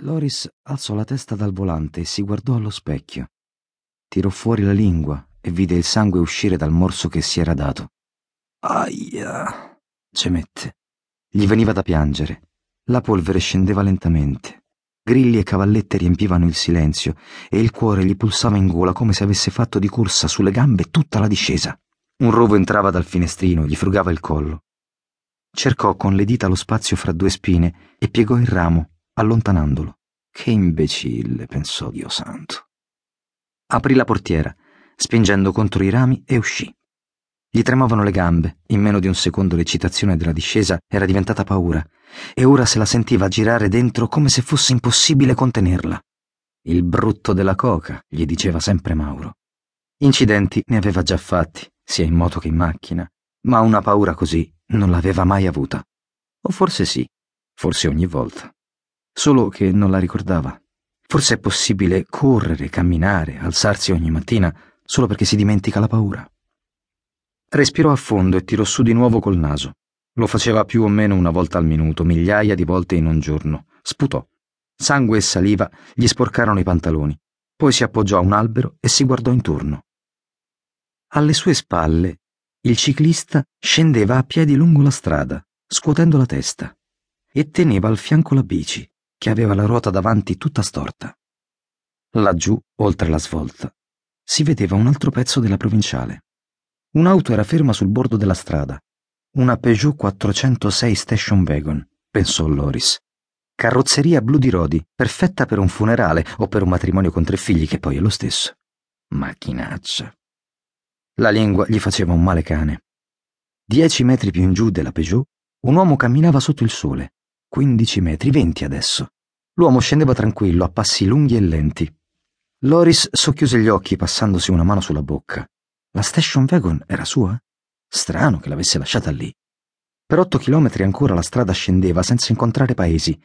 Loris alzò la testa dal volante e si guardò allo specchio. Tirò fuori la lingua e vide il sangue uscire dal morso che si era dato. Aia! Gemette. Gli veniva da piangere. La polvere scendeva lentamente. Grilli e cavallette riempivano il silenzio e il cuore gli pulsava in gola come se avesse fatto di corsa sulle gambe tutta la discesa. Un rovo entrava dal finestrino e gli frugava il collo. Cercò con le dita lo spazio fra due spine e piegò il ramo, allontanandolo. Che imbecille, pensò Dio santo. Aprì la portiera, spingendo contro i rami, e uscì. Gli tremavano le gambe, in meno di un secondo l'eccitazione della discesa era diventata paura, e ora se la sentiva girare dentro come se fosse impossibile contenerla. Il brutto della coca, gli diceva sempre Mauro. Incidenti ne aveva già fatti, sia in moto che in macchina, ma una paura così non l'aveva mai avuta. O forse sì, forse ogni volta. Solo che non la ricordava. Forse è possibile correre, camminare, alzarsi ogni mattina solo perché si dimentica la paura. Respirò a fondo e tirò su di nuovo col naso. Lo faceva più o meno una volta al minuto, migliaia di volte in un giorno. Sputò. Sangue e saliva gli sporcarono i pantaloni. Poi si appoggiò a un albero e si guardò intorno. Alle sue spalle il ciclista scendeva a piedi lungo la strada, scuotendo la testa, e teneva al fianco la bici, che aveva la ruota davanti tutta storta. Laggiù, oltre la svolta, si vedeva un altro pezzo della provinciale. Un'auto era ferma sul bordo della strada. Una Peugeot 406 station wagon, pensò Loris. Carrozzeria blu di Rodi, perfetta per un funerale o per un matrimonio con 3 figli, che poi è lo stesso. Macchinaccia. La lingua gli faceva un male cane. 10 metri più in giù della Peugeot, un uomo camminava sotto il sole. 15 metri, 20 adesso. L'uomo scendeva tranquillo, a passi lunghi e lenti. Loris socchiuse gli occhi, passandosi una mano sulla bocca. La station wagon era sua? Strano che l'avesse lasciata lì. Per 8 chilometri ancora la strada scendeva senza incontrare paesi.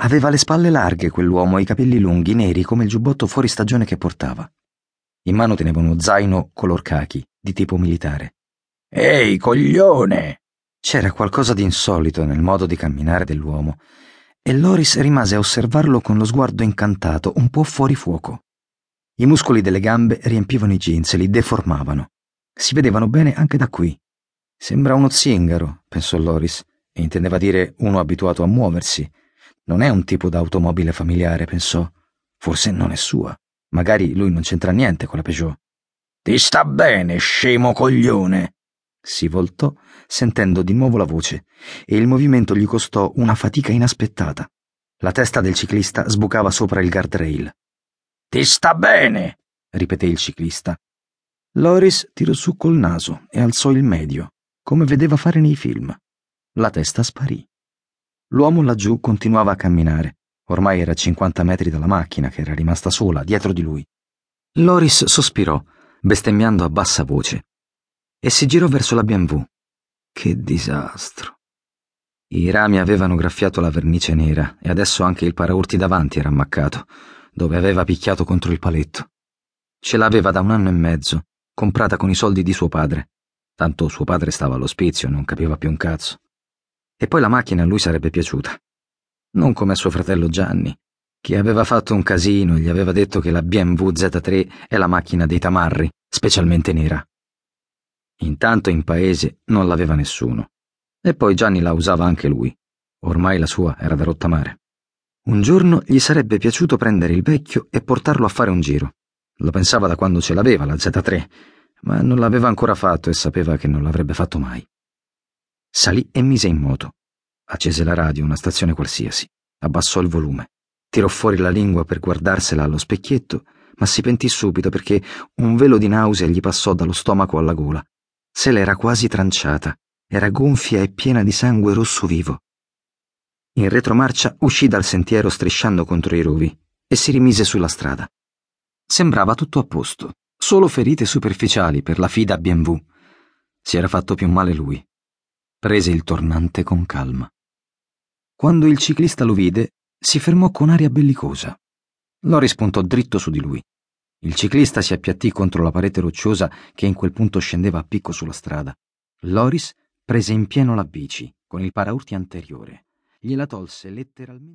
Aveva le spalle larghe quell'uomo e i capelli lunghi, neri, come il giubbotto fuori stagione che portava. In mano teneva uno zaino color khaki, di tipo militare. «Ehi, coglione!» C'era qualcosa di insolito nel modo di camminare dell'uomo, e Loris rimase a osservarlo con lo sguardo incantato, un po' fuori fuoco. I muscoli delle gambe riempivano i jeans, li deformavano. Si vedevano bene anche da qui. «Sembra uno zingaro», pensò Loris, e intendeva dire uno abituato a muoversi. «Non è un tipo d'automobile familiare», pensò. «Forse non è sua. Magari lui non c'entra niente con la Peugeot». «Ti sta bene, scemo coglione!» Si voltò, sentendo di nuovo la voce, e il movimento gli costò una fatica inaspettata. La testa del ciclista sbucava sopra il guardrail. «Ti sta bene!» ripeté il ciclista. Loris tirò su col naso e alzò il medio, come vedeva fare nei film. La testa sparì. L'uomo laggiù continuava a camminare. Ormai era a 50 metri dalla macchina, che era rimasta sola, dietro di lui. Loris sospirò, bestemmiando a bassa voce, e si girò verso la BMW. Che disastro. I rami avevano graffiato la vernice nera e adesso anche il paraurti davanti era ammaccato, dove aveva picchiato contro il paletto. Ce l'aveva da 1 anno e mezzo, comprata con i soldi di suo padre. Tanto suo padre stava all'ospizio e non capiva più un cazzo. E poi la macchina a lui sarebbe piaciuta. Non come a suo fratello Gianni, che aveva fatto un casino e gli aveva detto che la BMW Z3 è la macchina dei tamarri, specialmente nera. Intanto in paese non l'aveva nessuno. E poi Gianni la usava anche lui. Ormai la sua era da rottamare. Un giorno gli sarebbe piaciuto prendere il vecchio e portarlo a fare un giro. Lo pensava da quando ce l'aveva la Z3, ma non l'aveva ancora fatto e sapeva che non l'avrebbe fatto mai. Salì e mise in moto. Accese la radio, una stazione qualsiasi, abbassò il volume, tirò fuori la lingua per guardarsela allo specchietto, ma si pentì subito perché un velo di nausea gli passò dallo stomaco alla gola. Se l'era quasi tranciata, era gonfia e piena di sangue rosso vivo. In retromarcia uscì dal sentiero strisciando contro i rovi e si rimise sulla strada. Sembrava tutto a posto, solo ferite superficiali per la fida BMW. Si era fatto più male lui. Prese il tornante con calma. Quando il ciclista lo vide, si fermò con aria bellicosa. Loris puntò dritto su di lui. Il ciclista si appiattì contro la parete rocciosa che in quel punto scendeva a picco sulla strada. Loris prese in pieno la bici con il paraurti anteriore. Gliela tolse letteralmente.